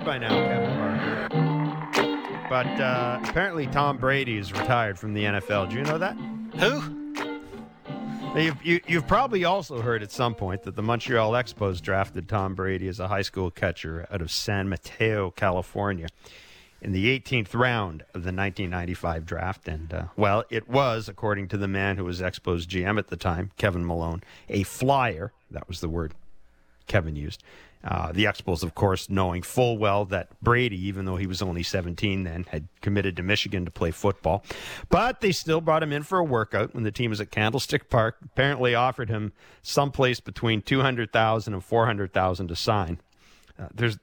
retired by now, Kevin Parker. But apparently Tom Brady is retired from the NFL. Do you know that? Who? You've probably also heard at some point that the Montreal Expos drafted Tom Brady as a high school catcher out of San Mateo, California, in the 18th round of the 1995 draft. And, well, it was, according to the man who was Expos GM at the time, Kevin Malone, a flyer. That was the word Kevin used. The Expos, of course, knowing full well that Brady, even though he was only 17 then, had committed to Michigan to play football. But they still brought him in for a workout when the team was at Candlestick Park, apparently offered him someplace between $200,000 and $400,000 to sign. There's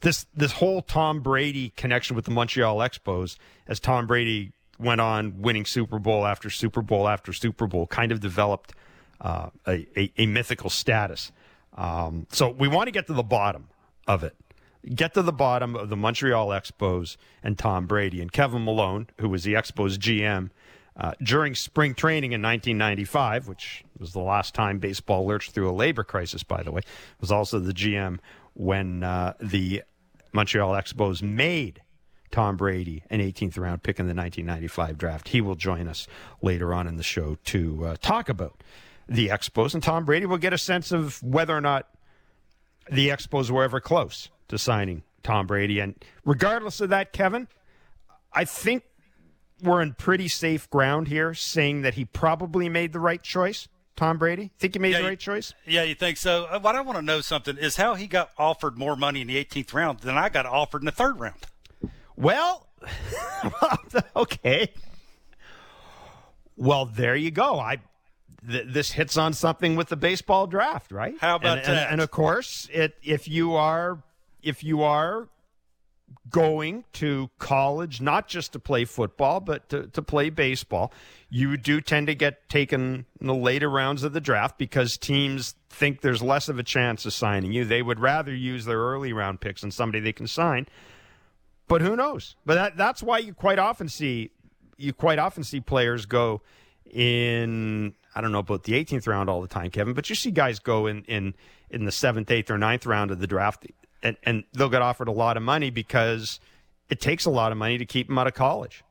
this whole Tom Brady connection with the Montreal Expos, as Tom Brady went on winning Super Bowl after Super Bowl after Super Bowl, kind of developed a mythical status. So we want to get to the bottom of it. Get to the bottom of the Montreal Expos and Tom Brady. And Kevin Malone, who was the Expos GM during spring training in 1995, which was the last time baseball lurched through a labor crisis, by the way, was also the GM when the Montreal Expos made Tom Brady an 18th round pick in the 1995 draft. He will join us later on in the show to talk about the Expos, and Tom Brady will get a sense of whether or not the Expos were ever close to signing Tom Brady. And regardless of that, Kevin, I think we're in pretty safe ground here saying that he probably made the right choice. Tom Brady? Think he made the right choice? Yeah, you think so? What I want to know something is how he got offered more money in the 18th round than I got offered in the third round. Well, okay. Well, there you go. This hits on something with the baseball draft, right? How about that? And of course, if you are going to college not just to play football but to play baseball, you do tend to get taken in the later rounds of the draft because teams think there's less of a chance of signing you. They would rather use their early round picks on somebody they can sign. But who knows? But that's why you quite often see players go in. I don't know about the 18th round all the time, Kevin, but you see guys go in the 7th, 8th, or 9th round of the draft, and they'll get offered a lot of money because it takes a lot of money to keep them out of college.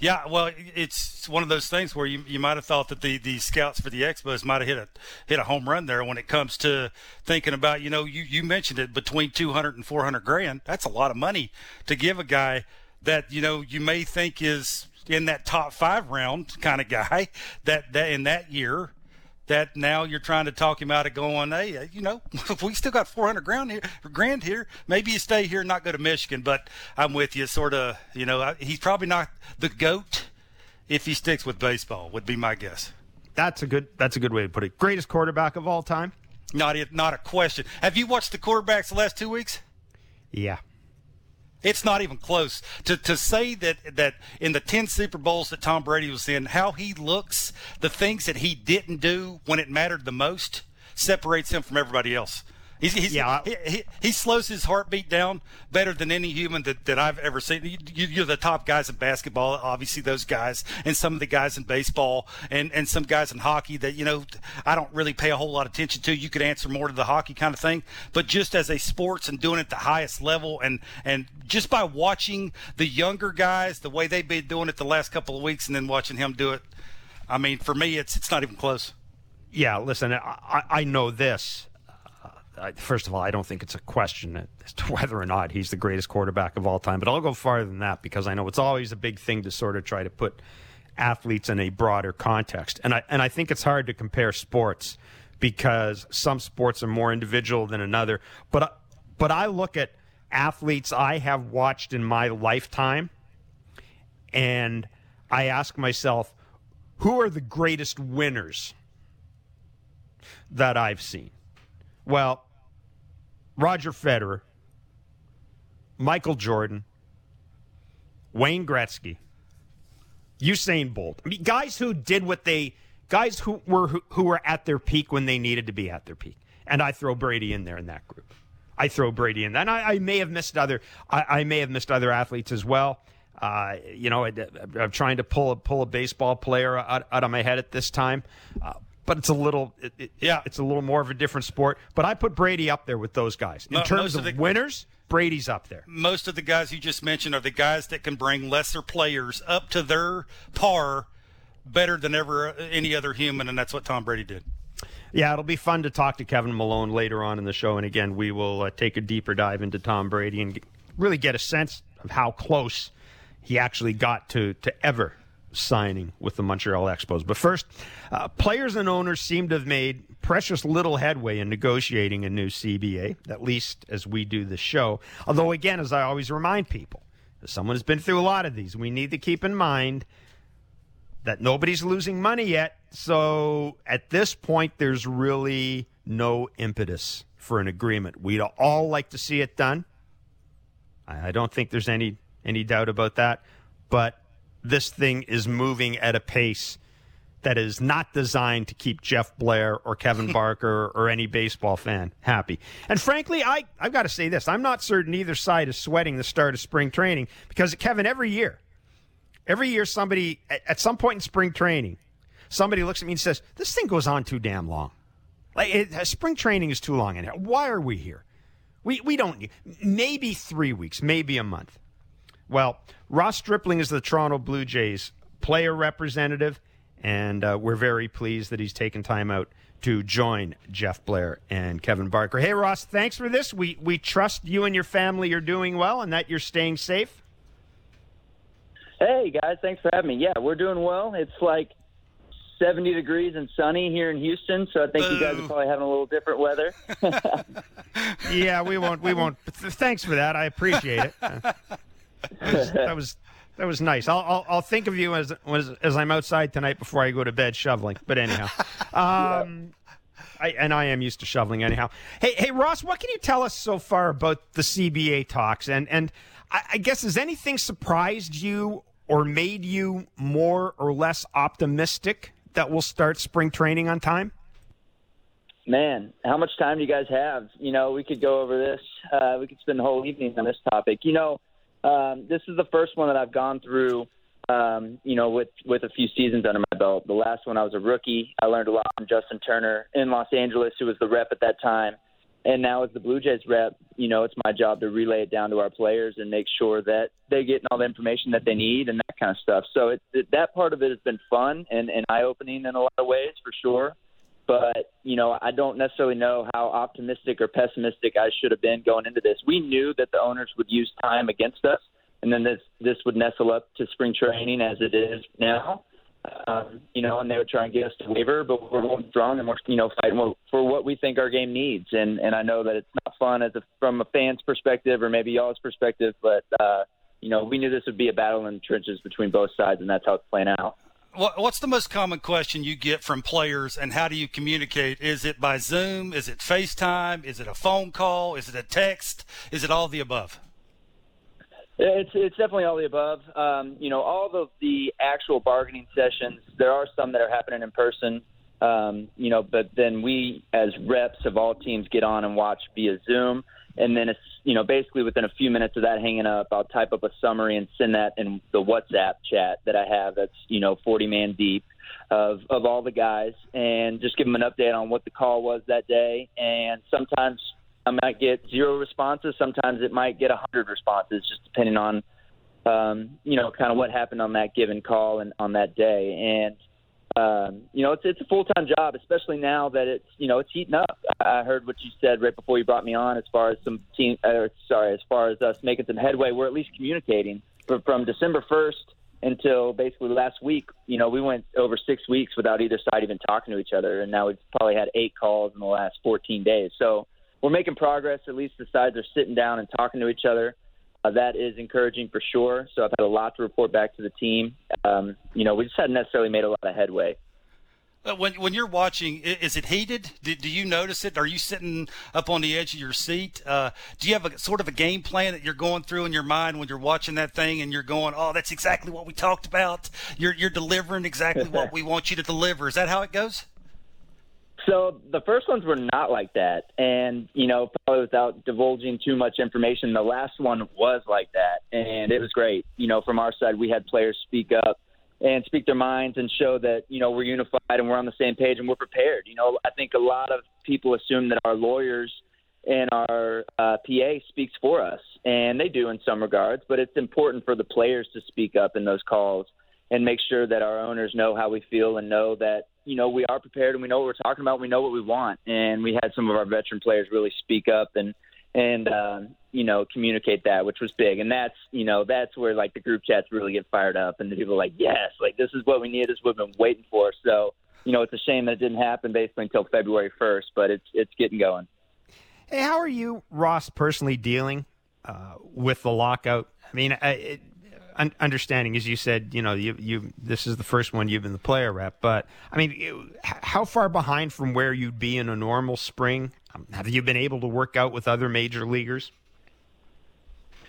Yeah, well, it's one of those things where you might have thought that the scouts for the Expos might have hit a home run there when it comes to thinking about, you know, you mentioned it, between $200,000 and $400,000. That's a lot of money to give a guy that, you know, you may think is – in that top 5 round kind of guy that in that year, that now you're trying to talk him out of going, hey, you know, we still got $400,000 here. Maybe you stay here and not go to Michigan, but I'm with you. Sort of, you know, he's probably not the GOAT if he sticks with baseball, would be my guess. That's a good way to put it. Greatest quarterback of all time? Not a question. Have you watched the quarterbacks the last 2 weeks? Yeah. It's not even close. To say that in the 10 Super Bowls that Tom Brady was in, how he looks, the things that he didn't do when it mattered the most, separates him from everybody else. He slows his heartbeat down better than any human that I've ever seen. You're the top guys in basketball, obviously those guys, and some of the guys in baseball, and some guys in hockey that, you know, I don't really pay a whole lot of attention to. You could answer more to the hockey kind of thing. But just as a sports and doing it at the highest level, and just by watching the younger guys, the way they've been doing it the last couple of weeks and then watching him do it, I mean, for me, it's not even close. Yeah, listen, I know this. First of all, I don't think it's a question as to whether or not he's the greatest quarterback of all time, but I'll go farther than that because I know it's always a big thing to sort of try to put athletes in a broader context. And I think it's hard to compare sports because some sports are more individual than another. But I look at athletes I have watched in my lifetime, and I ask myself, who are the greatest winners that I've seen? Well, Roger Federer, Michael Jordan, Wayne Gretzky, Usain Bolt. I mean, guys who were at their peak when they needed to be at their peak. And I throw Brady in there in that group. And I may have missed other athletes as well. I'm trying to pull a baseball player out of my head at this time. but it's a little, it's a little more of a different sport. But I put Brady up there with those guys in terms of winners. Brady's up there. Most of the guys you just mentioned are the guys that can bring lesser players up to their par better than ever any other human, and that's what Tom Brady did. Yeah, it'll be fun to talk to Kevin Malone later on in the show, and again, we will take a deeper dive into Tom Brady and really get a sense of how close he actually got to ever signing with the Montreal Expos. But first, players and owners seem to have made precious little headway in negotiating a new CBA, at least as we do the show. Although, again, as I always remind people, as someone who's been through a lot of these, we need to keep in mind that nobody's losing money yet. So at this point, there's really no impetus for an agreement. We'd all like to see it done. I don't think there's any doubt about that. But this thing is moving at a pace that is not designed to keep Jeff Blair or Kevin Barker or any baseball fan happy. And frankly, I've got to say this. I'm not certain either side is sweating the start of spring training because, Kevin, every year somebody, at some point in spring training, somebody looks at me and says, this thing goes on too damn long. Like spring training is too long in here. Why are we here? We don't need maybe 3 weeks, maybe a month. Well, Ross Stripling is the Toronto Blue Jays player representative, and we're very pleased that he's taken time out to join Jeff Blair and Kevin Barker. Hey, Ross, thanks for this. We trust you and your family are doing well and that you're staying safe. Hey, guys, thanks for having me. Yeah, we're doing well. It's like 70 degrees and sunny here in Houston, so I think you guys are probably having a little different weather. Yeah, we won't. Thanks for that. I appreciate it. That was nice. I'll think of you as I'm outside tonight before I go to bed shoveling. But anyhow, I am used to shoveling anyhow. Hey Ross, what can you tell us so far about the CBA talks? And I guess, has anything surprised you or made you more or less optimistic that we'll start spring training on time? Man, how much time do you guys have? You know, we could go over this. We could spend the whole evening on this topic. You know, this is the first one that I've gone through, with a few seasons under my belt. The last one I was a rookie. I learned a lot from Justin Turner in Los Angeles, who was the rep at that time. And now as the Blue Jays rep, you know, it's my job to relay it down to our players and make sure that they're getting all the information that they need and that kind of stuff. So that part of it has been fun and eye-opening in a lot of ways, for sure. But, you know, I don't necessarily know how optimistic or pessimistic I should have been going into this. We knew that the owners would use time against us, and then this would nestle up to spring training as it is now. And they would try and get us to waiver, but we're going strong and we're, fighting for what we think our game needs. And I know that it's not fun from a fan's perspective or maybe y'all's perspective, but, we knew this would be a battle in the trenches between both sides, and that's how it's playing out. What's the most common question you get from players, and how do you communicate? Is it by Zoom? Is it FaceTime? Is it a phone call? Is it a text? Is it all the above? It's definitely all the above. All of the actual bargaining sessions, there are some that are happening in person, but then we as reps of all teams get on and watch via Zoom. And then, basically within a few minutes of that hanging up, I'll type up a summary and send that in the WhatsApp chat that I have that's, 40-man deep of all the guys, and just give them an update on what the call was that day. And sometimes I might get 0 responses. Sometimes it might get 100 responses, just depending on, kind of what happened on that given call and on that day. And, it's a full-time job, especially now that it's heating up. I heard what you said right before you brought me on, as far as us making some headway. We're at least communicating. But from December 1st until basically last week, we went over 6 weeks without either side even talking to each other, and now we've probably had 8 calls in the last 14 days. So we're making progress. At least the sides are sitting down and talking to each other. That is encouraging for sure. So I've had a lot to report back to the team. We just hadn't necessarily made a lot of headway. When you're watching, is it heated? Do you notice it? Are you sitting up on the edge of your seat? Do you have a sort of a game plan that you're going through in your mind when you're watching that thing and you're going, oh, that's exactly what we talked about. You're delivering exactly what we want you to deliver. Is that how it goes? So the first ones were not like that. And, probably without divulging too much information, the last one was like that. And it was great. From our side, we had players speak up and speak their minds and show that, you know, we're unified and we're on the same page and we're prepared. You know, I think a lot of people assume that our lawyers and our PA speaks for us, and they do in some regards, but it's important for the players to speak up in those calls and make sure that our owners know how we feel and know that, you know, we are prepared and we know what we're talking about. We know what we want. And we had some of our veteran players really speak up and communicate that, which was big. And that's where, like, the group chats really get fired up and the people are like, yes, like, this is what we need. This is what we've been waiting for. So, you know, it's a shame that it didn't happen basically until February 1st, but it's getting going. Hey, how are you, Ross, personally dealing with the lockout? I mean, understanding, as you said, you know, this is the first one you've been the player rep, but I mean, how far behind from where you'd be in a normal spring? Have you been able to work out with other major leaguers?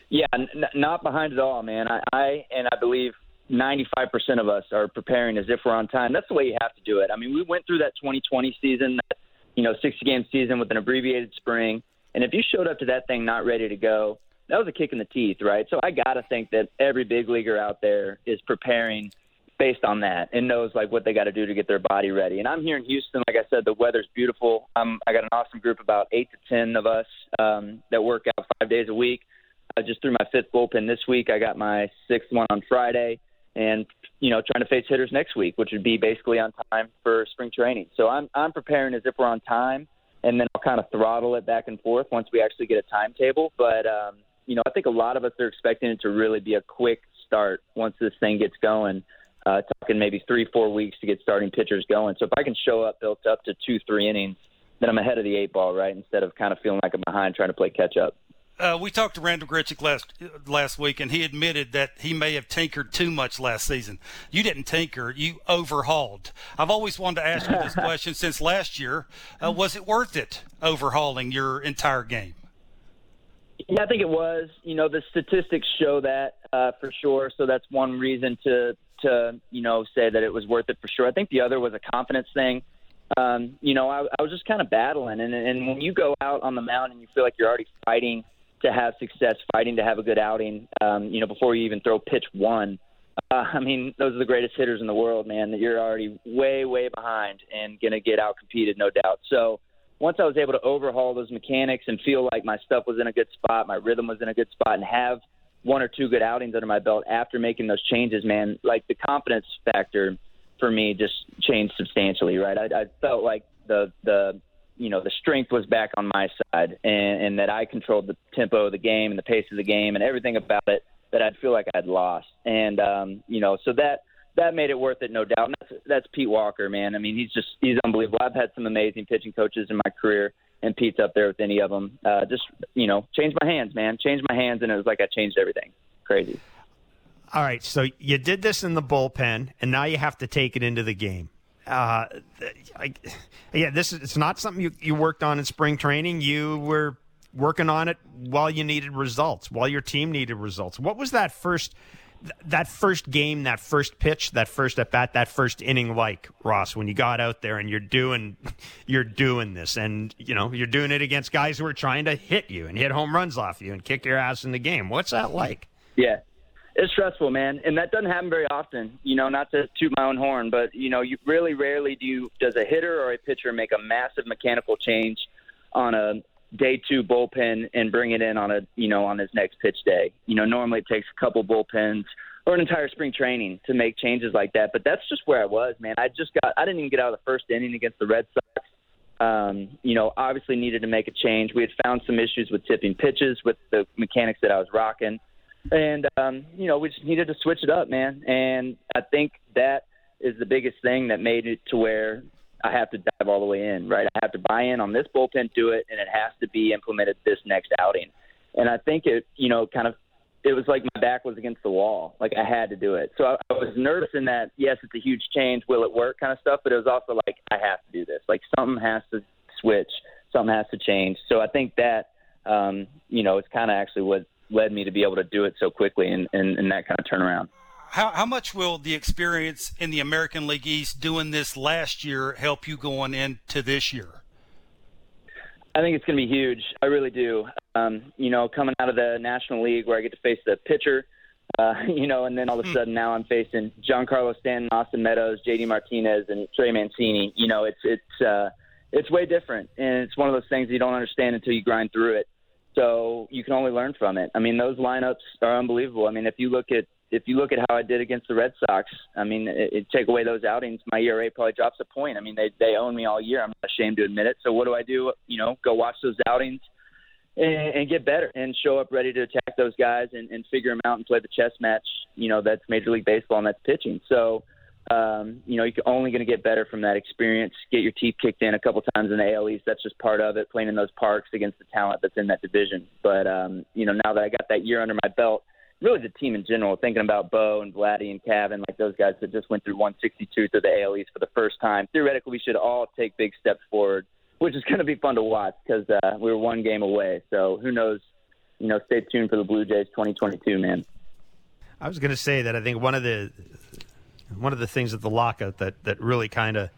Yeah, not behind at all, man. I believe 95% of us are preparing as if we're on time. That's the way you have to do it. I mean, we went through that 2020 season, that, you know, 60-game season with an abbreviated spring, and if you showed up to that thing not ready to go, that was a kick in the teeth, right? So I got to think that every big leaguer out there is preparing based on that and knows, like, what they got to do to get their body ready. And I'm here in Houston. Like I said, the weather's beautiful. I got an awesome group, about 8 to 10 of us that work out 5 days a week. I just threw my fifth bullpen this week. I got my sixth one on Friday, and, you know, trying to face hitters next week, which would be basically on time for spring training. So I'm preparing as if we're on time, and then I'll kind of throttle it back and forth once we actually get a timetable. But, you know, I think a lot of us are expecting it to really be a quick start once this thing gets going, talking maybe 3-4 weeks to get starting pitchers going. So if I can show up built up to 2-3 innings, then I'm ahead of the eight ball, right, instead of kind of feeling like I'm behind trying to play catch-up. We talked to Randal Grichuk last week, and he admitted that he may have tinkered too much last season. You didn't tinker. You overhauled. I've always wanted to ask you this question since last year. Was it worth it, overhauling your entire game? Yeah, I think it was. You know, the statistics show that for sure, so that's one reason to you know, say that it was worth it for sure. I think the other was a confidence thing. You know, I was just kind of battling, and when you go out on the mound and you feel like you're already fighting – to have success, fighting to have a good outing, you know, before you even throw pitch one. I mean, those are the greatest hitters in the world, man, that you're already way, way behind and going to get out-competed, no doubt. So once I was able to overhaul those mechanics and feel like my stuff was in a good spot, my rhythm was in a good spot, and have 1 or 2 good outings under my belt after making those changes, man, like the confidence factor for me just changed substantially, right? I felt like the strength was back on my side, and that I controlled the tempo of the game and the pace of the game and everything about it that I'd feel like I'd lost. And, you know, so that made it worth it, no doubt. And that's Pete Walker, man. I mean, he's unbelievable. I've had some amazing pitching coaches in my career, and Pete's up there with any of them. Just, you know, changed my hands, man. Changed my hands, and it was like I changed everything. Crazy. All right, so you did this in the bullpen, and now you have to take it into the game. It's not something you worked on in spring training. You were working on it while you needed results, while your team needed results. What was that first game, that first pitch, that first at bat, that first inning like, Ross, when you got out there and you're doing this, and you know you're doing it against guys who are trying to hit you and hit home runs off you and kick your ass in the game? What's that like? Yeah. It's stressful, man, and that doesn't happen very often. You know, not to toot my own horn, but, you know, you really rarely does a hitter or a pitcher make a massive mechanical change on a day two bullpen and bring it in on his next pitch day. You know, normally it takes a couple bullpens or an entire spring training to make changes like that, but that's just where I was, man. I didn't even get out of the first inning against the Red Sox. You know, obviously needed to make a change. We had found some issues with tipping pitches with the mechanics that I was rocking. And, you know, we just needed to switch it up, man. And I think that is the biggest thing that made it to where I have to dive all the way in, right? I have to buy in on this bullpen, do it, and it has to be implemented this next outing. And I think it, you know, kind of, it was like my back was against the wall. Like, I had to do it. So I was nervous in that, yes, it's a huge change, will it work kind of stuff, but it was also like, I have to do this. Like, something has to switch, something has to change. So I think that, you know, it's kind of actually what led me to be able to do it so quickly and that kind of turnaround. How much will the experience in the American League East doing this last year help you going into this year? I think it's going to be huge. I really do. You know, coming out of the National League where I get to face the pitcher, And then all of a sudden now I'm facing Giancarlo Stanton, Austin Meadows, J.D. Martinez, and Trey Mancini. You know, it's way different, and it's one of those things you don't understand until you grind through it. So you can only learn from it. I mean, those lineups are unbelievable. I mean, if you look at how I did against the Red Sox, I mean, take away those outings, my ERA probably drops a point. I mean, they own me all year. I'm not ashamed to admit it. So what do? You know, go watch those outings and get better and show up ready to attack those guys and figure them out and play the chess match. You know, that's Major League Baseball and that's pitching. So, you're only going to get better from that experience. Get your teeth kicked in a couple times in the AL East. That's just part of it, playing in those parks against the talent that's in that division. But, now that I got that year under my belt, really the team in general, thinking about Bo and Vladdy and Cavan, like those guys that just went through 162 through the AL East for the first time. Theoretically, we should all take big steps forward, which is going to be fun to watch because we were one game away. So who knows? You know, stay tuned for the Blue Jays 2022, man. I was going to say that I think one of the things at the lockout that really kind of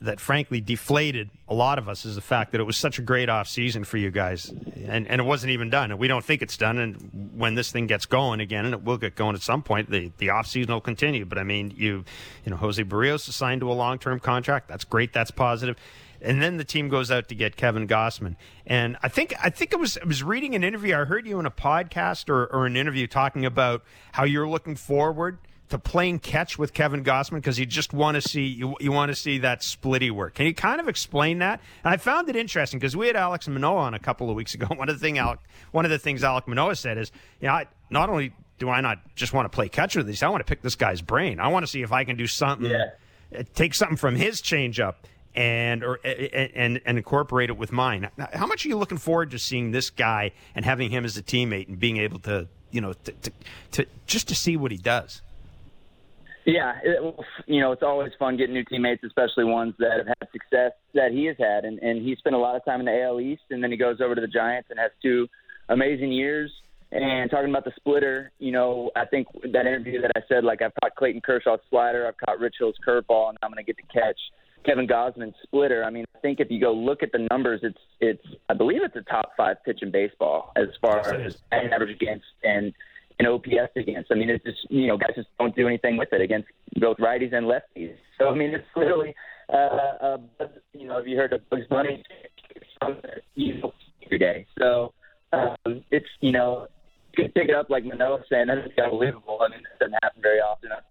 that frankly deflated a lot of us is the fact that it was such a great off season for you guys, and it wasn't even done, and we don't think it's done. And when this thing gets going again, and it will get going at some point, the off season will continue. But I mean, you know, Jose Barrios is signed to a long-term contract. That's great. That's positive. And then the team goes out to get Kevin Gausman. And I think I was reading an interview. I heard you in a podcast or an interview talking about how you're looking forward to playing catch with Kevin Gausman because you just want to see you want to see that splitty work. Can you kind of explain that? And I found it interesting because we had Alek Manoah on a couple of weeks ago. One of the things Alek Manoah said is, you know, not only do I not just want to play catch with these, I want to pick this guy's brain. I want to see if I can do something, take something from his changeup and incorporate it with mine. Now, how much are you looking forward to seeing this guy and having him as a teammate and being able to, you know, to just to see what he does? Yeah, it's always fun getting new teammates, especially ones that have had success that he has had. And he spent a lot of time in the AL East, and then he goes over to the Giants and has two amazing years. And talking about the splitter, you know, I think that interview that I said, like, I've caught Clayton Kershaw's slider, I've caught Rich Hill's curveball, and I'm going to get to catch Kevin Gausman's splitter. I mean, I think if you go look at the numbers, it's I believe it's a top five pitch in baseball as far as batting average against and – and OPS against. I mean, it's just, you know, guys just don't do anything with it against both righties and lefties. So, I mean, it's literally, have you heard of Bugs Bunny? Every day. So, it's, you know, you can pick it up like Manoah's saying, that's unbelievable. I mean, that doesn't happen very often. I have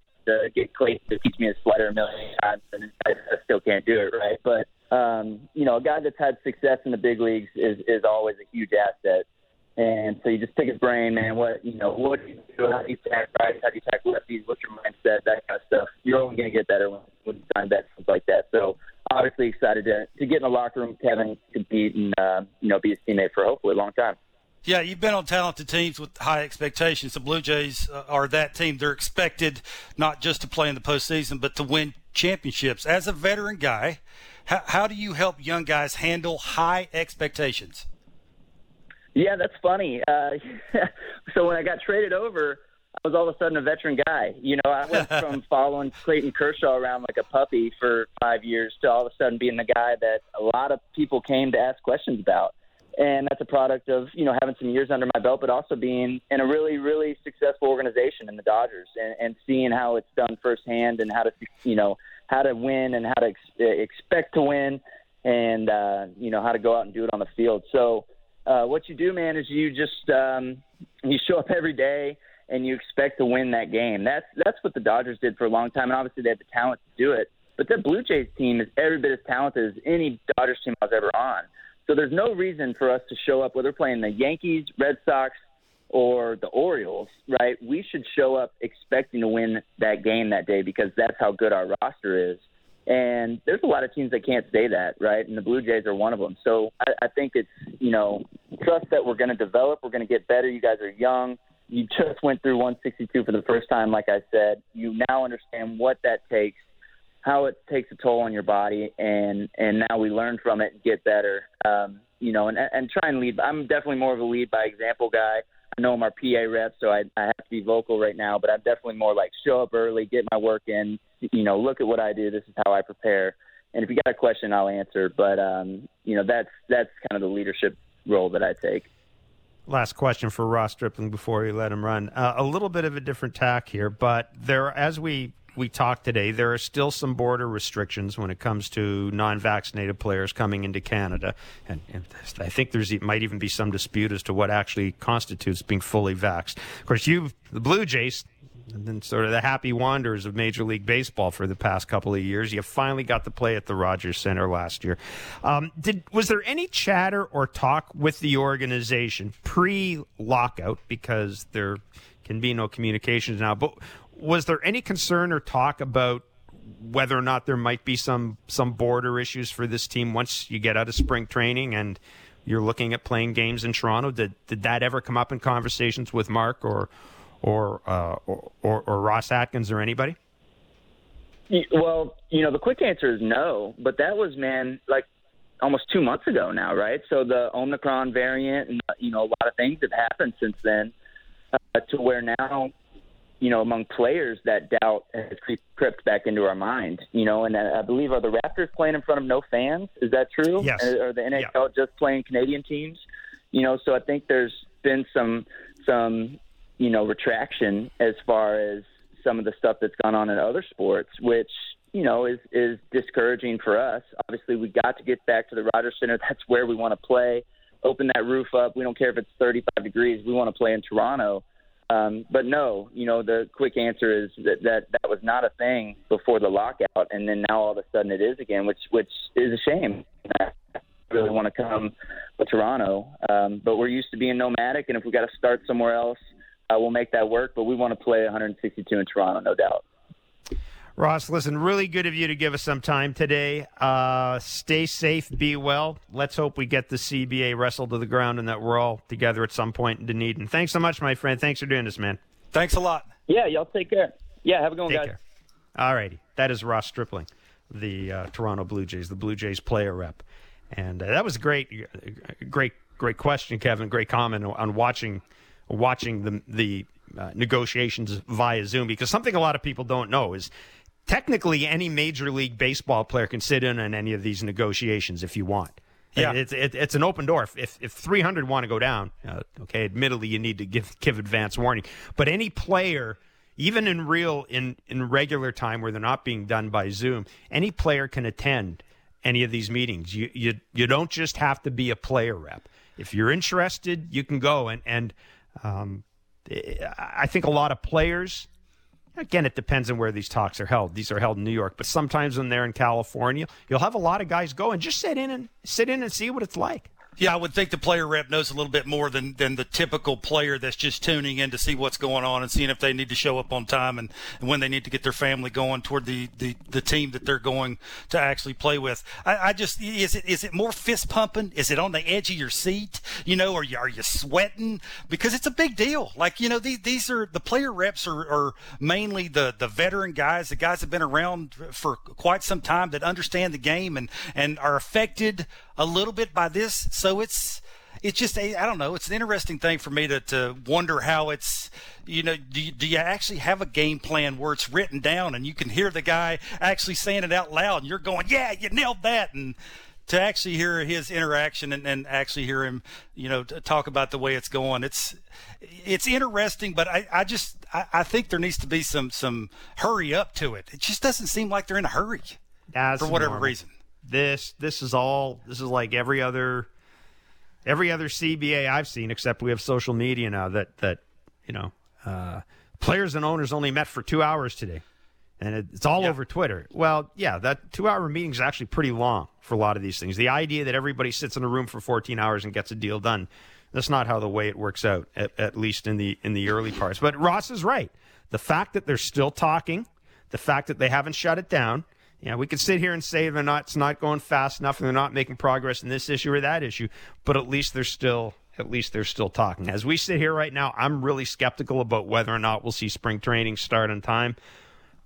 to get Clayton to teach me a slider a million times, and I still can't do it, right? But, a guy that's had success in the big leagues is always a huge asset. And so you just pick his brain, man. What do you do? How do you attack righties? How do you attack lefties? What's your mindset? That kind of stuff. You're only going to get better when you sign bets, things like that. So obviously excited to get in the locker room with Kevin, compete, and be his teammate for hopefully a long time. Yeah, you've been on talented teams with high expectations. The Blue Jays are that team. They're expected not just to play in the postseason, but to win championships. As a veteran guy, how do you help young guys handle high expectations? Yeah, that's funny. So when I got traded over, I was all of a sudden a veteran guy. You know, I went from following Clayton Kershaw around like a puppy for 5 years to all of a sudden being the guy that a lot of people came to ask questions about. And that's a product of, you know, having some years under my belt, but also being in a really, really successful organization in the Dodgers and seeing how it's done firsthand and how to win and how to expect to win and, how to go out and do it on the field. So, what you do, man, is you just you show up every day and you expect to win that game. That's what the Dodgers did for a long time, and obviously they had the talent to do it. But that Blue Jays team is every bit as talented as any Dodgers team I was ever on. So there's no reason for us to show up, whether we're playing the Yankees, Red Sox, or the Orioles, right? We should show up expecting to win that game that day because that's how good our roster is. And there's a lot of teams that can't say that, right? And the Blue Jays are one of them. So I think it's, you know, trust that we're going to develop. We're going to get better. You guys are young. You just went through 162 for the first time, like I said. You now understand what that takes, how it takes a toll on your body, and now we learn from it and get better, and try and lead. I'm definitely more of a lead by example guy. I know I'm our PA rep, so I have to be vocal right now, but I'm definitely more like show up early, get my work in, you know, look at what I do. This is how I prepare. And if you got a question, I'll answer. But, that's kind of the leadership role that I take. Last question for Ross Stripling before we let him run. A little bit of a different tack here, but there, as we talked today, there are still some border restrictions when it comes to non-vaccinated players coming into Canada. And I think there might even be some dispute as to what actually constitutes being fully vaxxed. Of course, the Blue Jays, and then sort of the happy wanderers of Major League Baseball for the past couple of years. You finally got to play at the Rogers Center last year. Was there any chatter or talk with the organization pre-lockout, because there can be no communications now, but was there any concern or talk about whether or not there might be some border issues for this team once you get out of spring training and you're looking at playing games in Toronto? Did that ever come up in conversations with Mark or Ross Atkins or anybody? Well, the quick answer is no, but that was, like almost 2 months ago now, right? So the Omicron variant and, a lot of things have happened since then to where now, among players, that doubt has crept back into our mind, and I believe, are the Raptors playing in front of no fans? Is that true? Yes. Are the NHL just playing Canadian teams? So I think there's been some retraction as far as some of the stuff that's gone on in other sports, which, is discouraging for us. Obviously, we got to get back to the Rogers Center. That's where we want to play. Open that roof up. We don't care if it's 35 degrees. We want to play in Toronto. But no, the quick answer is that was not a thing before the lockout. And then now all of a sudden it is again, which is a shame. Really want to come to Toronto. But we're used to being nomadic. And if we got to start somewhere else, we'll make that work, but we want to play 162 in Toronto, no doubt. Ross, listen, really good of you to give us some time today. Stay safe, be well. Let's hope we get the CBA wrestled to the ground and that we're all together at some point in Dunedin. Thanks so much, my friend. Thanks for doing this, man. Thanks a lot. Yeah, y'all take care. Yeah, have a good one, guys. Care. All righty. That is Ross Stripling, the Toronto Blue Jays, the Blue Jays player rep. And that was a great question, Kevin. Great comment on watching the negotiations via Zoom, because something a lot of people don't know is technically any Major League Baseball player can sit in on any of these negotiations if you want. Yeah. It's an open door. If 300 want to go down, okay, admittedly you need to give advance warning. But any player, even in regular time where they're not being done by Zoom, any player can attend any of these meetings. You don't just have to be a player rep. If you're interested, you can go and I think a lot of players, again, it depends on where these talks are held. These are held in New York, but sometimes when they're in California, you'll have a lot of guys go and just sit in and see what it's like. Yeah, I would think the player rep knows a little bit more than the typical player that's just tuning in to see what's going on and seeing if they need to show up on time and when they need to get their family going toward the team that they're going to actually play with. I just, is it more fist pumping? Is it on the edge of your seat? Are you sweating? Because it's a big deal. Like, these are, the player reps are mainly the veteran guys, the guys that have been around for quite some time, that understand the game and are affected a little bit by this. So it's just, I don't know, it's an interesting thing for me to wonder how it's, do you actually have a game plan where it's written down and you can hear the guy actually saying it out loud and you're going, yeah, you nailed that. And to actually hear his interaction and actually hear him, talk about the way it's going, it's interesting, but I think there needs to be some hurry up to it. It just doesn't seem like they're in a hurry. That's for whatever normal reason. This is like every other CBA I've seen, except we have social media now that players and owners only met for 2 hours today, and it's all over Twitter. Well, yeah, that 2 hour meeting is actually pretty long for a lot of these things. The idea that everybody sits in a room for 14 hours and gets a deal done, that's not how the way it works out, at least in the early parts. But Ross is right. The fact that they're still talking, the fact that they haven't shut it down. Yeah, we could sit here and say it's not going fast enough and they're not making progress in this issue or that issue, but at least they're still talking. As we sit here right now, I'm really skeptical about whether or not we'll see spring training start on time.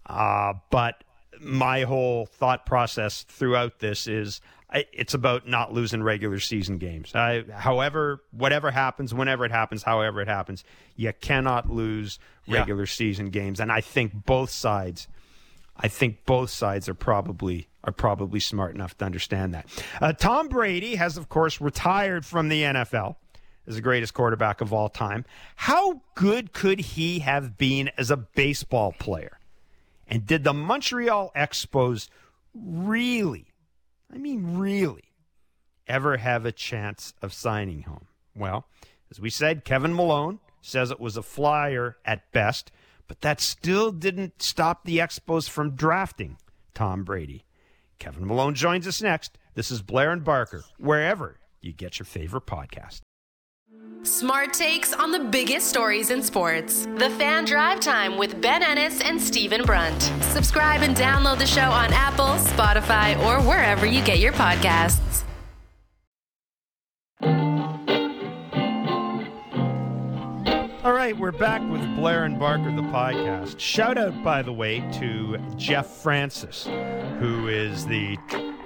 But my whole thought process throughout this is it's about not losing regular season games. Whatever happens, whenever it happens, however it happens, you cannot lose regular season games. And I think both sides are probably smart enough to understand that. Tom Brady has, of course, retired from the NFL. is the greatest quarterback of all time. How good could he have been as a baseball player? And did the Montreal Expos really, I mean really, ever have a chance of signing him? Well, as we said, Kevin Malone says it was a flyer at best, but that still didn't stop the Expos from drafting Tom Brady. Kevin Malone joins us next. This is Blair and Barker, wherever you get your favorite podcast. Smart takes on the biggest stories in sports. The Fan Drive Time with Ben Ennis and Stephen Brunt. Subscribe and download the show on Apple, Spotify, or wherever you get your podcasts. All right, we're back with Blair and Barker, the podcast. Shout out, by the way, to Jeff Francis, who is the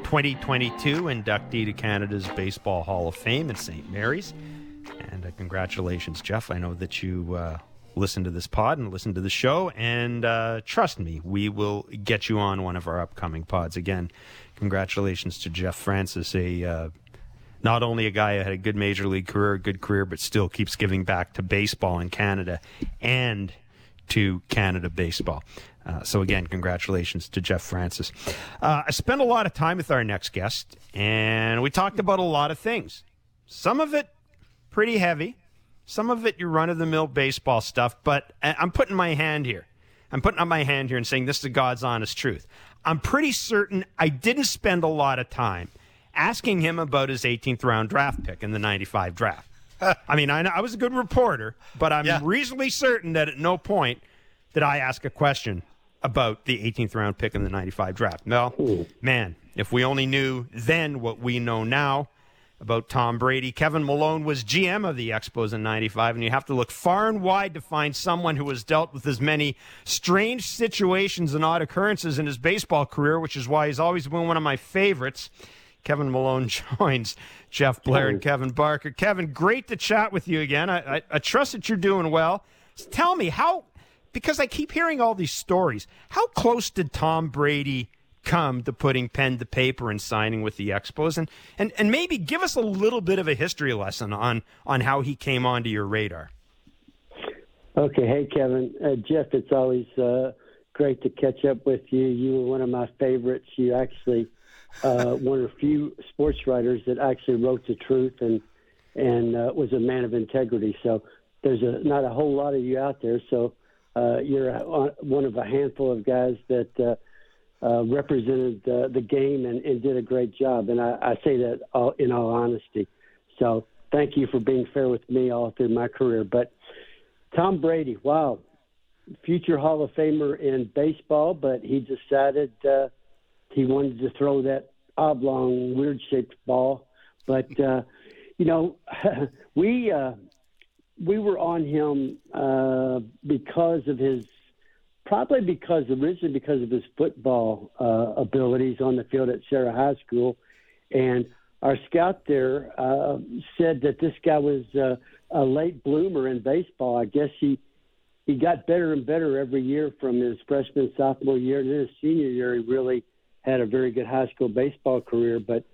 2022 inductee to Canada's Baseball Hall of Fame in St. Mary's. And congratulations, Jeff. I know that you listen to this pod and listen to the show. And trust me, we will get you on one of our upcoming pods. Again, congratulations to Jeff Francis, not only a guy who had a good major league career, but still keeps giving back to baseball in Canada and to Canada baseball. So again, congratulations to Jeff Francis. I spent a lot of time with our next guest, and we talked about a lot of things. Some of it pretty heavy. Some of it your run-of-the-mill baseball stuff, but I'm putting my hand here. I'm putting up my hand here and saying this is God's honest truth. I'm pretty certain I didn't spend a lot of time asking him about his 18th round draft pick in the 95 draft. I mean, I was a good reporter, but I'm reasonably certain that at no point did I ask a question about the 18th round pick in the 95 draft. Well, man, if we only knew then what we know now about Tom Brady. Kevin Malone was GM of the Expos in 95, and you have to look far and wide to find someone who has dealt with as many strange situations and odd occurrences in his baseball career, which is why he's always been one of my favorites. Kevin Malone joins Jeff Blair and Kevin Barker. Kevin, great to chat with you again. I trust that you're doing well. So tell me how, because I keep hearing all these stories, how close did Tom Brady come to putting pen to paper and signing with the Expos? And maybe give us a little bit of a history lesson on how he came onto your radar. Okay. Hey, Kevin. Jeff, it's always great to catch up with you. You were one of my favorites. You actually... one of the few sports writers that actually wrote the truth and was a man of integrity. So there's not a whole lot of you out there. So you're one of a handful of guys that represented the game and did a great job. And I say that in all honesty. So thank you for being fair with me all through my career. But Tom Brady, wow, future Hall of Famer in baseball, but he decided he wanted to throw that oblong, weird-shaped ball. But, we were on him originally because of his football abilities on the field at Sarah High School. And our scout there said that this guy was a late bloomer in baseball. I guess he got better and better every year from his freshman, sophomore year. And then his senior year, he really had a very good high school baseball career, but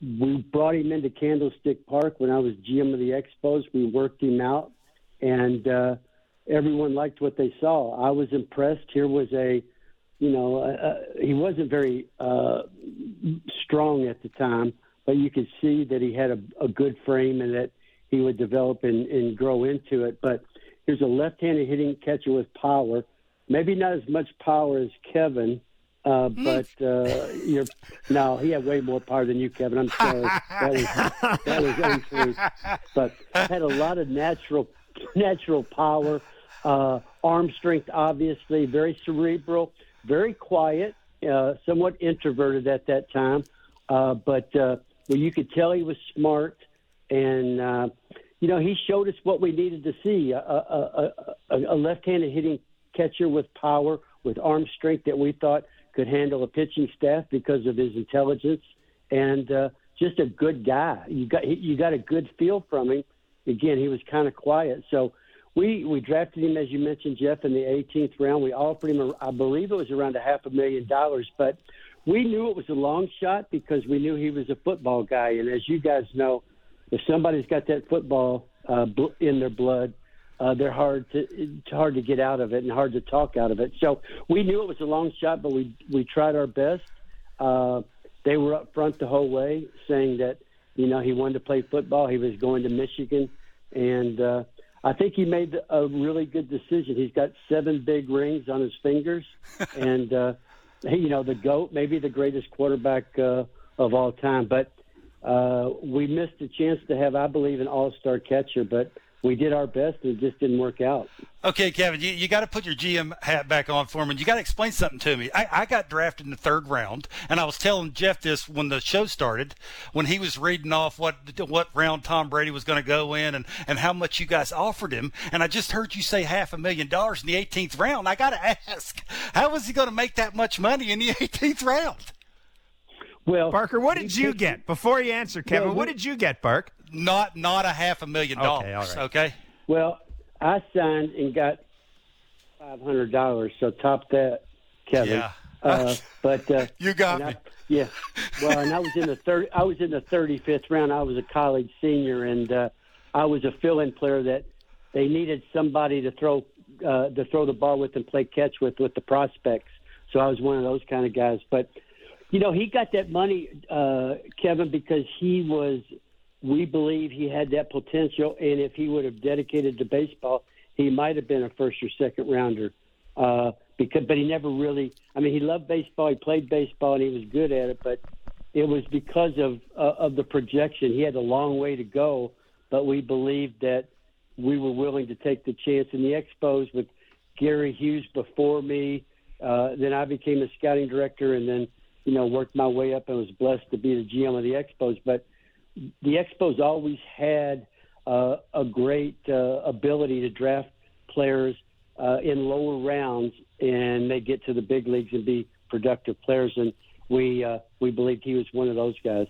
we brought him into Candlestick Park when I was GM of the Expos. We worked him out, and everyone liked what they saw. I was impressed. Here was he wasn't very strong at the time, but you could see that he had a good frame and that he would develop and grow into it. But here's a left-handed hitting catcher with power, maybe not as much power as Kevin, but he had way more power than you, Kevin. I'm sorry. That was untrue. But had a lot of natural power, arm strength, obviously, very cerebral, very quiet, somewhat introverted at that time. But you could tell he was smart, and he showed us what we needed to see: a left-handed hitting catcher with power, with arm strength that we thought could handle a pitching staff because of his intelligence, and just a good guy. You got a good feel from him. Again, he was kind of quiet. So we drafted him, as you mentioned, Jeff, in the 18th round. We offered him, I believe it was around $500,000, but we knew it was a long shot because we knew he was a football guy. And as you guys know, if somebody's got that football in their blood, they're hard to get out of it and hard to talk out of it. So we knew it was a long shot, but we tried our best. They were up front the whole way, saying that, you know, he wanted to play football. He was going to Michigan, and I think he made a really good decision. He's got 7 big rings on his fingers, and you know, the GOAT, maybe the greatest quarterback of all time. But we missed a chance to have, I believe, an all-star catcher, but we did our best, and it just didn't work out. Okay, Kevin, you got to put your GM hat back on for me. You got to explain something to me. I got drafted in the 3rd round, and I was telling Jeff this when the show started, when he was reading off what round Tom Brady was going to go in and how much you guys offered him. And I just heard you say $500,000 in the 18th round. I got to ask, how was he going to make that much money in the 18th round? Well, Barker, what did you get? Before you answer, Kevin, what did you get, Bark? Not $500,000. Okay, all right. Okay. Well, I signed and got $500, so top that, Kevin. Yeah. But you got me. Yeah. Well, and I was in the 35th round. I was a college senior, and I was a fill-in player that they needed somebody to throw the ball with and play catch with the prospects. So I was one of those kind of guys. But you know, he got that money, Kevin, because he was. We believe he had that potential, and if he would have dedicated to baseball, he might have been a 1st or 2nd rounder. But he never really – I mean, he loved baseball. He played baseball, and he was good at it. But it was because of the projection. He had a long way to go, but we believed that we were willing to take the chance. And the Expos with Gary Hughes before me, then I became a scouting director and then, you know, worked my way up and was blessed to be the GM of the Expos. But – the Expos always had a great ability to draft players in lower rounds, and they get to the big leagues and be productive players. And we believed he was one of those guys.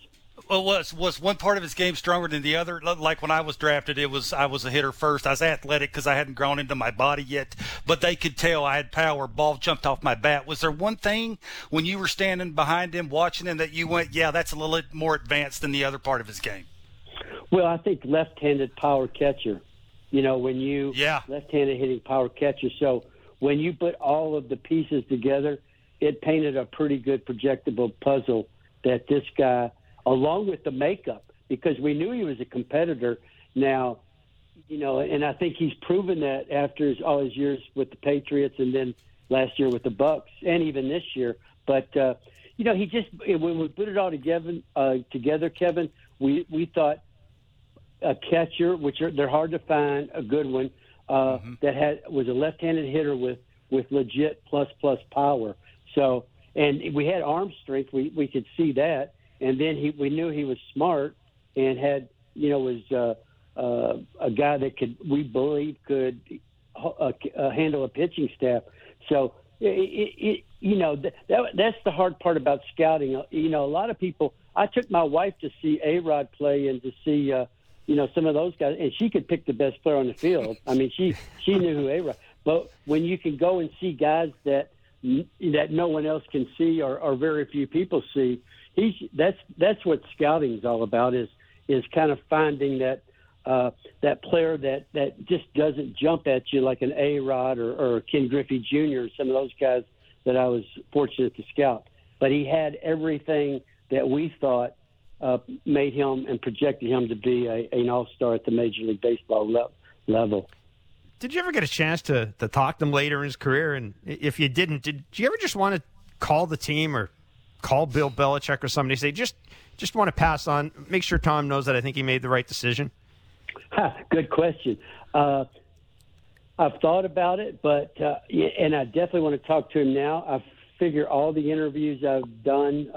Well, was one part of his game stronger than the other? Like when I was drafted, I was a hitter first. I was athletic because I hadn't grown into my body yet, but they could tell I had power. Ball jumped off my bat. Was there one thing when you were standing behind him, watching him, that you went, yeah, that's a little bit more advanced than the other part of his game? Well, I think left-handed power catcher. You know, when you left-handed hitting power catcher. So when you put all of the pieces together, it painted a pretty good projectable puzzle that this guy – along with the makeup, because we knew he was a competitor. Now, you know, and I think he's proven that after all his years with the Patriots and then last year with the Bucks and even this year. But, you know, when we put it all together, Kevin, we thought a catcher, they're hard to find, a good one, that was a left-handed hitter with legit plus power. So, and we had arm strength. We could see that. And then we knew he was smart and had, you know, was a guy that we believe could handle a pitching staff. So, you know, that's the hard part about scouting. You know, a lot of people, I took my wife to see A-Rod play and to see, you know, some of those guys, and she could pick the best player on the field. I mean, she knew who A-Rod. But when you can go and see guys that no one else can see or very few people see, that's what scouting is all about, is kind of finding that player that just doesn't jump at you like an A-Rod or Ken Griffey Jr., some of those guys that I was fortunate to scout. But he had everything that we thought made him and projected him to be an all-star at the Major League Baseball level. Did you ever get a chance to talk to him later in his career? And if you didn't, did you ever just want to call the team or call Bill Belichick or somebody, say, just want to pass on, make sure Tom knows that I think he made the right decision? Good question. I've thought about it, but and I definitely want to talk to him now. I figure all the interviews I've done,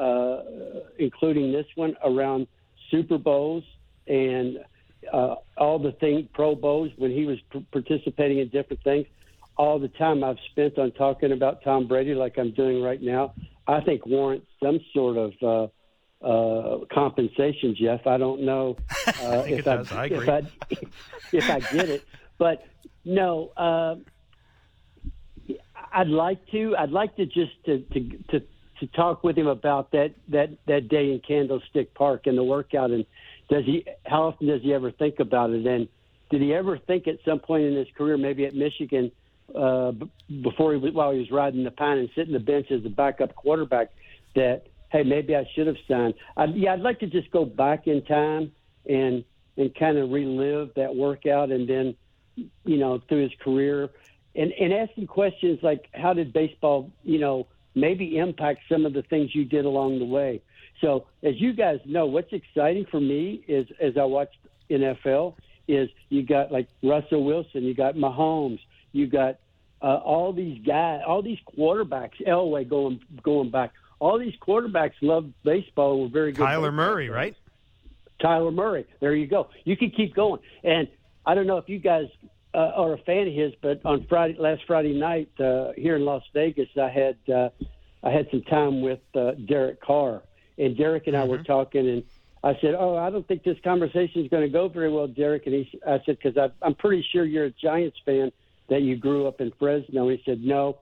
including this one, around Super Bowls and all the things, Pro Bowls, when he was participating in different things, all the time I've spent on talking about Tom Brady like I'm doing right now, I think warrants some sort of compensation, Jeff. I don't know if I get it, but no, I'd like to. I'd like to just to talk with him about that day in Candlestick Park and the workout, and does he? How often does he ever think about it? And did he ever think at some point in his career, maybe at Michigan, while he was riding the pine and sitting the bench as the backup quarterback, that hey, maybe I should have signed? I'd like to just go back in time and kind of relive that workout, and then through his career, and asking questions like, how did baseball maybe impact some of the things you did along the way? So as you guys know, what's exciting for me is, as I watched NFL, is you got like Russell Wilson, you got Mahomes, you got all these guys, all these quarterbacks, Elway going back. All these quarterbacks loved baseball, were very good. Kyler Murray, right? Kyler Murray. There you go. You can keep going. And I don't know if you guys are a fan of his, but on last Friday night here in Las Vegas, I had some time with Derek Carr. And Derek and I were talking, and I said, "Oh, I don't think this conversation is going to go very well, Derek." And I said, "Because I'm pretty sure you're a Giants fan, that you grew up in Fresno." He said, "No,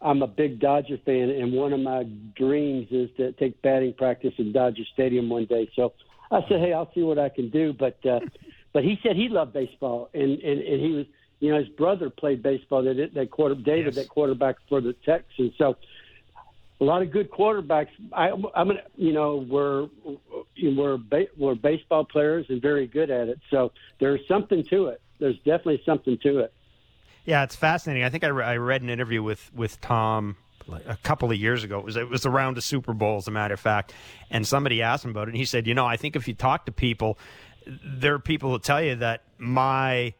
I'm a big Dodger fan, and one of my dreams is to take batting practice in Dodger Stadium one day." So I said, "Hey, I'll see what I can do." But he said he loved baseball, and he was, his brother played baseball. That quarterback for the Texans. So a lot of good quarterbacks. Were baseball players and very good at it. So there's something to it. There's definitely something to it. Yeah, it's fascinating. I think I read an interview with Tom a couple of years ago. It was around the Super Bowl, as a matter of fact. And somebody asked him about it, and he said, I think if you talk to people, there are people who tell you that my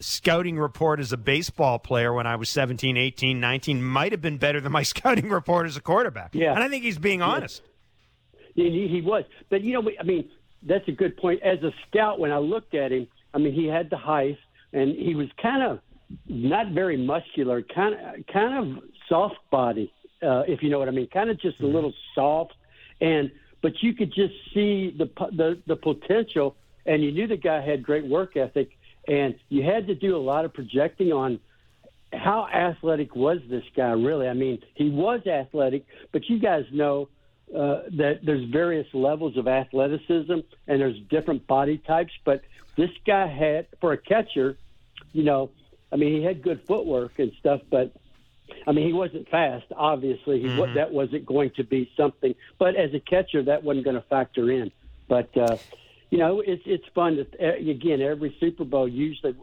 scouting report as a baseball player when I was 17, 18, 19 might have been better than my scouting report as a quarterback. Yeah. And I think he's being honest. Yeah. He was. But, that's a good point. As a scout, when I looked at him, he had the height, and he was kind of not very muscular, kind of soft body, if you know what I mean, kind of just a little soft. But you could just see the potential, and you knew the guy had great work ethic. And you had to do a lot of projecting on how athletic was this guy really. He was athletic, but you guys know that there's various levels of athleticism and there's different body types. But this guy had, for a catcher, he had good footwork and stuff, but, he wasn't fast, obviously. That wasn't going to be something. But as a catcher, that wasn't going to factor in. But it's fun to, again, every Super Bowl, usually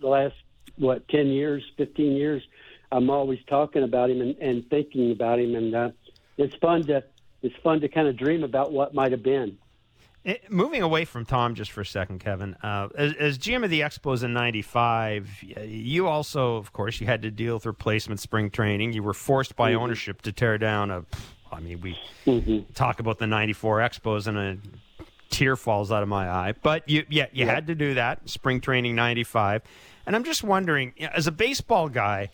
the last, 10 years, 15 years, I'm always talking about him and thinking about him. And it's fun to kind of dream about what might have been. Moving away from Tom just for a second, Kevin, as GM of the Expos in 95, you also, of course, you had to deal with replacement spring training. You were forced by ownership to tear down we talk about the 94 Expos and a tear falls out of my eye, but you had to do that. Spring training 95, and I'm just wondering, as a baseball guy,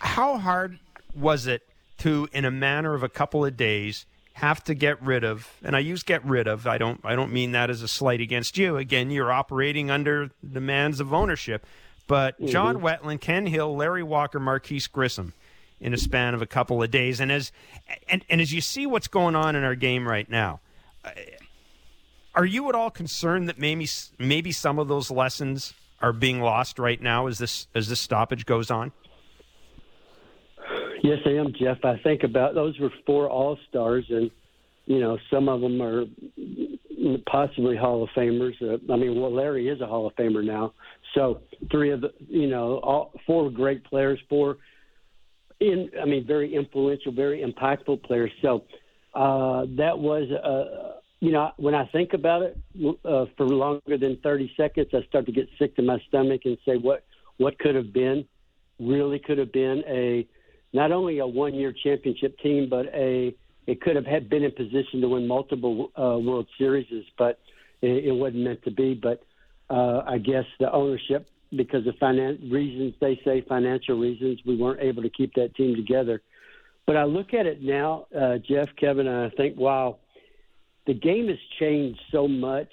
how hard was it to, in a matter of a couple of days, have to get rid of? And I use "get rid of." I don't mean that as a slight against you. Again, you're operating under the demands of ownership, but John Wetland, Ken Hill, Larry Walker, Marquise Grissom, in a span of a couple of days, and as you see what's going on in our game right now. Are you at all concerned that maybe some of those lessons are being lost right now as this stoppage goes on? Yes, I am, Jeff. I think about those were four All-Stars, and some of them are possibly Hall of Famers. Larry is a Hall of Famer now. So three of the four great players, very influential, very impactful players. So that was when I think about it for longer than 30 seconds, I start to get sick to my stomach and say, what could have been? Really could have been not only a one-year championship team, but it could have been in position to win multiple World Series, but it wasn't meant to be. But I guess the ownership, because of financial reasons, we weren't able to keep that team together. But I look at it now, Jeff, Kevin, and I think, wow, the game has changed so much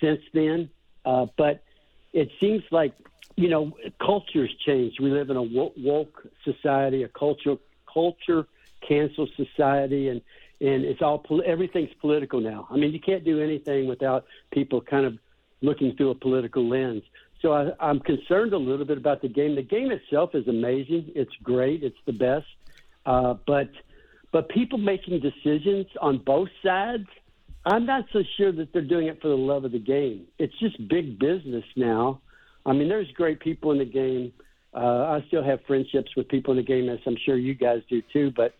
since then, but it seems like, culture's changed. We live in a woke society, a culture cancel society, and it's all everything's political now. I mean, you can't do anything without people kind of looking through a political lens. So I'm concerned a little bit about the game. The game itself is amazing. It's great. It's the best. But people making decisions on both sides, I'm not so sure that they're doing it for the love of the game. It's just big business now. I mean, there's great people in the game. I still have friendships with people in the game, as I'm sure you guys do too. But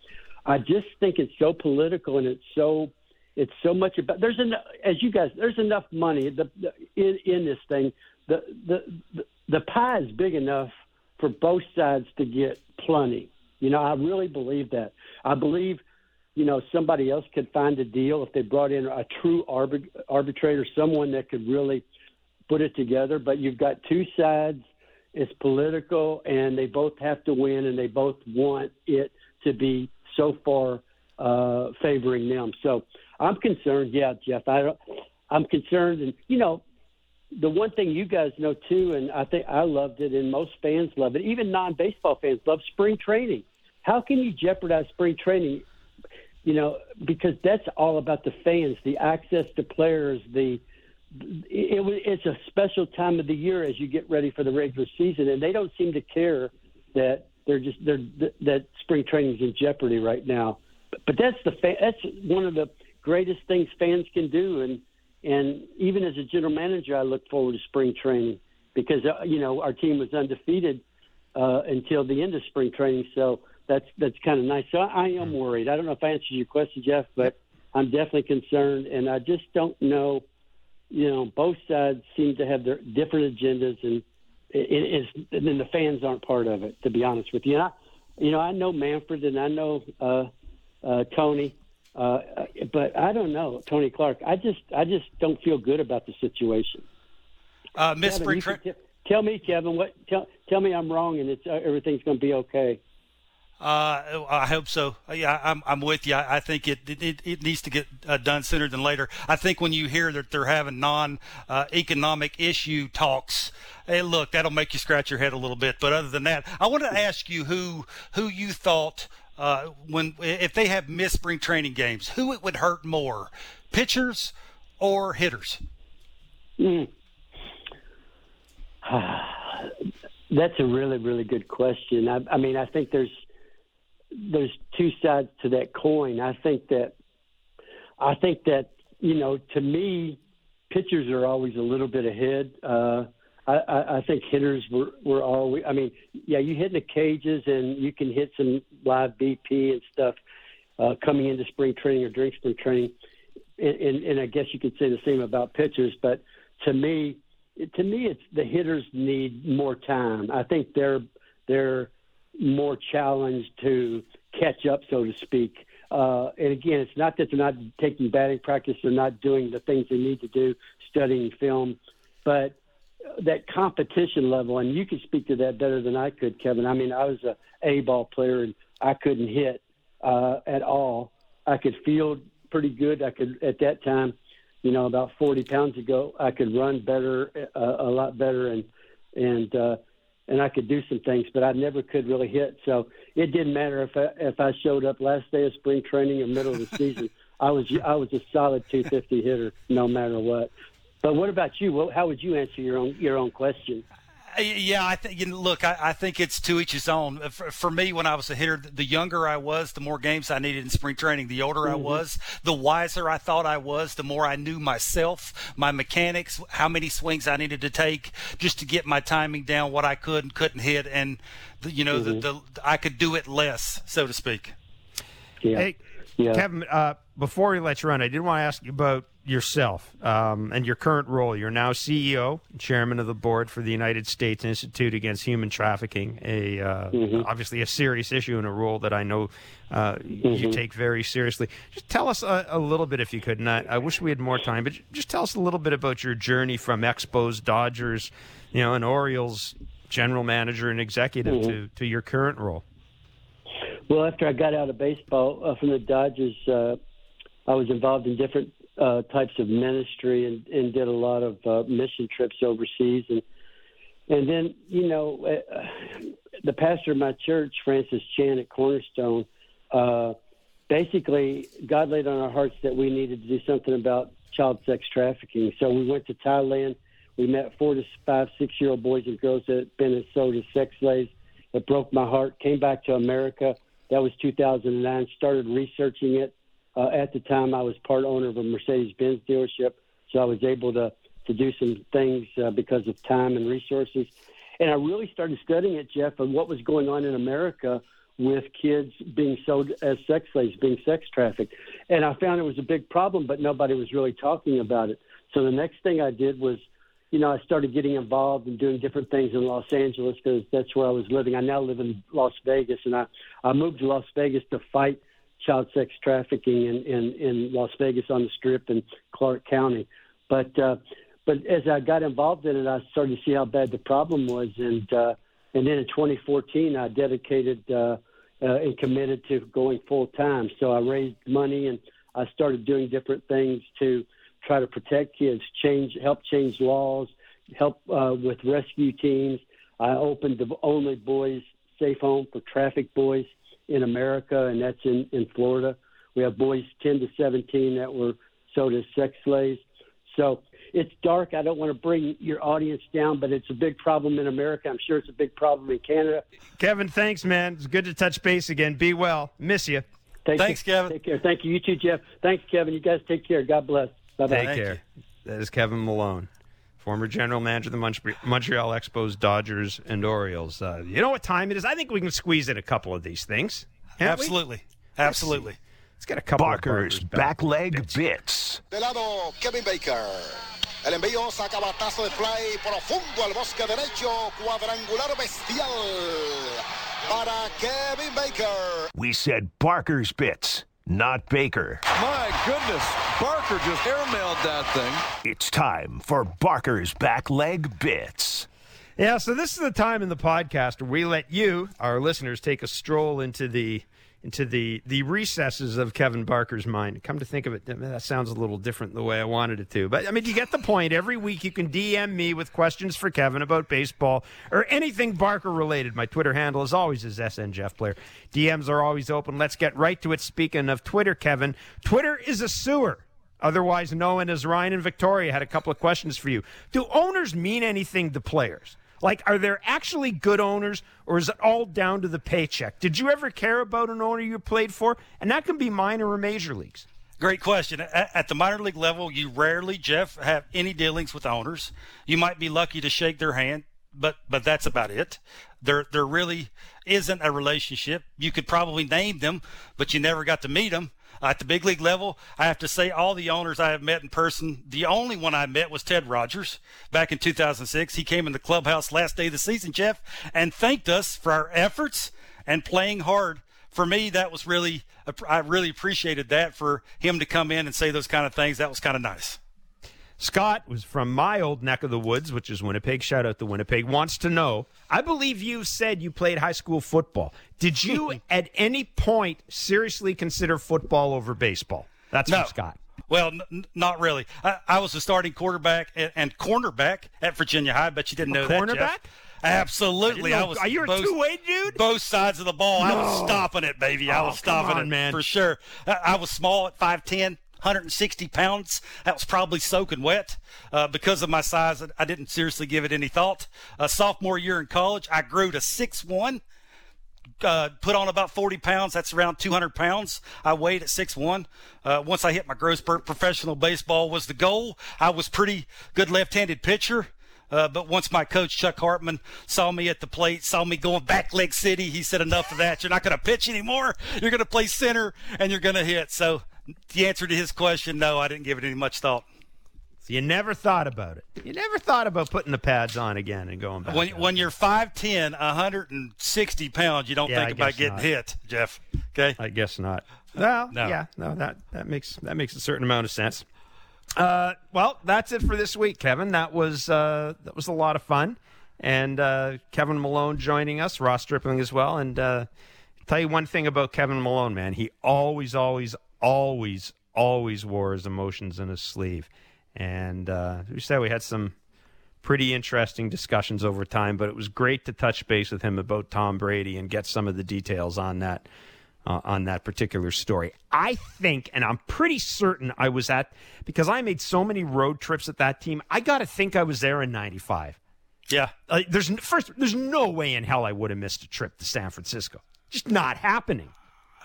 I just think it's so political, and it's so much about. There's enough, as you guys, there's enough money in this thing. The pie is big enough for both sides to get plenty. You know, I really believe that. I believe, you know, somebody else could find a deal if they brought in a true arbitrator, someone that could really put it together. But you've got two sides. It's political, and they both have to win, and they both want it to be so far favoring them. So I'm concerned, yeah, Jeff. I'm concerned, and, you know, the one thing you guys know too, and I think I loved it, and most fans love it, even non-baseball fans love spring training. How can you jeopardize spring training? You know, because that's all about the fans, the access to players, it's a special time of the year as you get ready for the regular season, and they don't seem to care that that spring training is in jeopardy right now. But that's one of the greatest things fans can do, and even as a general manager, I look forward to spring training because, you know, our team was undefeated until the end of spring training. So that's kind of nice. So I am worried. I don't know if I answered your question, Jeff, but I'm definitely concerned. And I just don't know, you know, both sides seem to have their different agendas, and then the fans aren't part of it, to be honest with you. And I know Manfred, and I know Tony. But I don't know, Tony Clark. I just don't feel good about the situation. Kevin, tell me, Kevin, tell me I'm wrong, and everything's going to be okay. I hope so. Yeah, I'm with you. I think it needs to get done sooner than later. I think when you hear that they're having non-economic issue talks, hey, look, that'll make you scratch your head a little bit. But other than that, I wanted to ask you who you thought. If they have missed spring training games, who it would hurt more, pitchers or hitters? That's a really, really good question. I mean, I think there's two sides to that coin. I think that you know, to me, pitchers are always a little bit ahead. I think hitters were always. I mean, yeah, you hit in the cages, and you can hit some live BP and stuff coming into spring training or during spring training, and I guess you could say the same about pitchers. But to me, it's the hitters need more time. I think they're more challenged to catch up, so to speak. And again, it's not that they're not taking batting practice; they're not doing the things they need to do, studying film, but that competition level, and you could speak to that better than I could, Kevin. I mean, I was an A-ball player, and I couldn't hit at all. I could field pretty good. I could, at that time, you know, about 40 pounds ago, I could run better, a lot better, and I could do some things, but I never could really hit. So it didn't matter if I showed up last day of spring training or middle of the season. I was a solid 250 hitter, no matter what. But what about you? How would you answer your own question? Yeah, I think. Look, I think it's to each his own. For me, when I was a hitter, the younger I was, the more games I needed in spring training. The older I was, the wiser I thought I was, the more I knew myself, my mechanics, how many swings I needed to take just to get my timing down, what I could and couldn't hit, and I could do it less, so to speak. Yeah. Hey, yeah. Kevin, before we let you run, I did want to ask you about yourself and your current role. You're now CEO and chairman of the board for the United States Institute Against Human Trafficking, obviously a serious issue and a role that I know you take very seriously. Just tell us a little bit, if you could, and I wish we had more time, but just tell us a little bit about your journey from Expos, Dodgers, you know, and Orioles general manager and executive to your current role. Well, after I got out of baseball from the Dodgers, I was involved in different types of ministry and did a lot of mission trips overseas. And then, you know, the pastor of my church, Francis Chan at Cornerstone, basically, God laid on our hearts that we needed to do something about child sex trafficking. So we went to Thailand. We met 4 to 5, 6-year-old boys and girls that had been sold as sex slaves. It broke my heart. Came back to America. That was 2009. Started researching it. At the time, I was part owner of a Mercedes-Benz dealership, so I was able to do some things because of time and resources. And I really started studying it, Jeff, and what was going on in America with kids being sold as sex slaves, being sex trafficked. And I found it was a big problem, but nobody was really talking about it. So the next thing I did was, you know, I started getting involved and doing different things in Los Angeles because that's where I was living. I now live in Las Vegas, and I moved to Las Vegas to fight child sex trafficking in Las Vegas on the Strip in Clark County. But as I got involved in it, I started to see how bad the problem was. And then in 2014, I dedicated and committed to going full time. So I raised money and I started doing different things to try to protect kids, help change laws, help with rescue teams. I opened the Only Boys Safe Home for trafficked boys in America, and that's in Florida. We have boys 10 to 17 that were sold as sex slaves. So it's dark. I don't want to bring your audience down, but it's a big problem in America. I'm sure it's a big problem in Canada. Kevin, thanks, man. It's good to touch base again. Be well. Miss you. Thanks, Kevin. Take care. Thank you. You too, Jeff. Thanks, Kevin. You guys take care. God bless. Bye-bye. Take care. That is Kevin Malone, former general manager of the Montreal Expos, Dodgers, and Orioles. You know what time it is? I think we can squeeze in a couple of these things. Absolutely. Let's get a couple Barker's of back leg bits. De lado, Kevin Baker. El envío saca batazo de play profundo al bosque derecho, cuadrangular bestial para Kevin Baker. We said Barker's bits, not Baker. My goodness, Barker just airmailed that thing. It's time for Barker's back leg bits. Yeah, so this is the time in the podcast where we let you, our listeners, take a stroll into the recesses of Kevin Barker's mind. Come to think of it, that sounds a little different the way I wanted it to. But, I mean, you get the point. Every week you can DM me with questions for Kevin about baseball or anything Barker-related. My Twitter handle, as always, is SNJeffPlayer. DMs are always open. Let's get right to it. Speaking of Twitter, Kevin, Twitter is a sewer, otherwise known as Ryan and Victoria. Had a couple of questions for you. Do owners mean anything to players? Like, are there actually good owners, or is it all down to the paycheck? Did you ever care about an owner you played for? And that can be minor or major leagues. Great question. At the minor league level, you rarely, Jeff, have any dealings with owners. You might be lucky to shake their hand, but that's about it. There really isn't a relationship. You could probably name them, but you never got to meet them. At the big league level, I have to say all the owners I have met in person, the only one I met was Ted Rogers back in 2006. He came in the clubhouse last day of the season, Jeff, and thanked us for our efforts and playing hard. For me, that was really – I really appreciated that for him to come in and say those kind of things. That was kind of nice. Scott was from my old neck of the woods, which is Winnipeg. Shout out to Winnipeg. Wants to know, I believe you said you played high school football. Did you at any point seriously consider football over baseball? That's no. From Scott. Well, not really. I was a starting quarterback and cornerback at Virginia High, but you didn't know that, Jeff. Absolutely. Are you a two-way dude? Both sides of the ball. No. I was stopping it, baby. I was stopping it, man, for sure. I was small at 5'10". 160 pounds. That was probably soaking wet. Because of my size, I didn't seriously give it any thought. Sophomore year in college, I grew to 6'1", put on about 40 pounds. That's around 200 pounds. I weighed at 6'1". Once I hit my growth spurt, professional baseball was the goal. I was pretty good left-handed pitcher. But once my coach, Chuck Hartman, saw me at the plate, saw me going back leg city, he said, enough of that. You're not going to pitch anymore. You're going to play center, and you're going to hit. So the answer to his question, no, I didn't give it any much thought. So you never thought about it. You never thought about putting the pads on again and going back. When you're 5'10", 160 pounds, you don't think about getting hit, Jeff. Okay? I guess not. Well, no. Yeah, no, that makes a certain amount of sense. Well, that's it for this week, Kevin. That was a lot of fun, and Kevin Malone joining us, Ross Stripling as well. And tell you one thing about Kevin Malone, man, he always wore his emotions in his sleeve. And we said we had some pretty interesting discussions over time, but it was great to touch base with him about Tom Brady and get some of the details on that. on that particular story. I think, and I'm pretty certain I was at, because I made so many road trips at that team, I got to think I was there in 95. Yeah. There's no way in hell I would have missed a trip to San Francisco. Just not happening.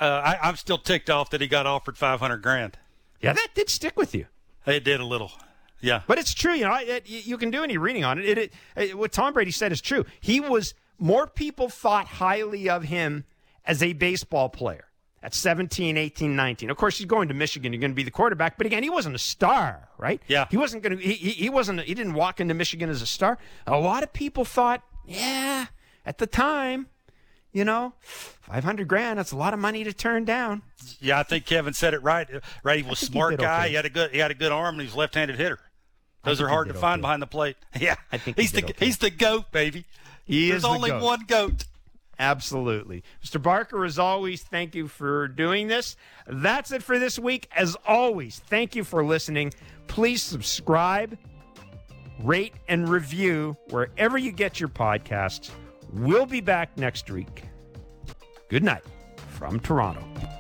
I'm still ticked off that he got offered $500,000. Yeah, that did stick with you. It did a little. Yeah. But it's true. You know, you can do any reading on it. What Tom Brady said is true. He was, more people thought highly of him as a baseball player at 17, 18, 19. Of course, he's going to Michigan. You're going to be the quarterback. But again, he wasn't a star, right? Yeah. He wasn't going to, he didn't walk into Michigan as a star. A lot of people thought, yeah, at the time, you know, $500,000, that's a lot of money to turn down. Yeah, I think Kevin said it right. Right, he was a smart guy. Okay. He had a good arm, and he was a left-handed hitter. Those are hard to find behind the plate. Yeah, I think he's the GOAT, baby. There's only one GOAT. Absolutely. Mr. Barker, as always, thank you for doing this. That's it for this week. As always, thank you for listening. Please subscribe, rate, and review wherever you get your podcasts. We'll be back next week. Good night from Toronto.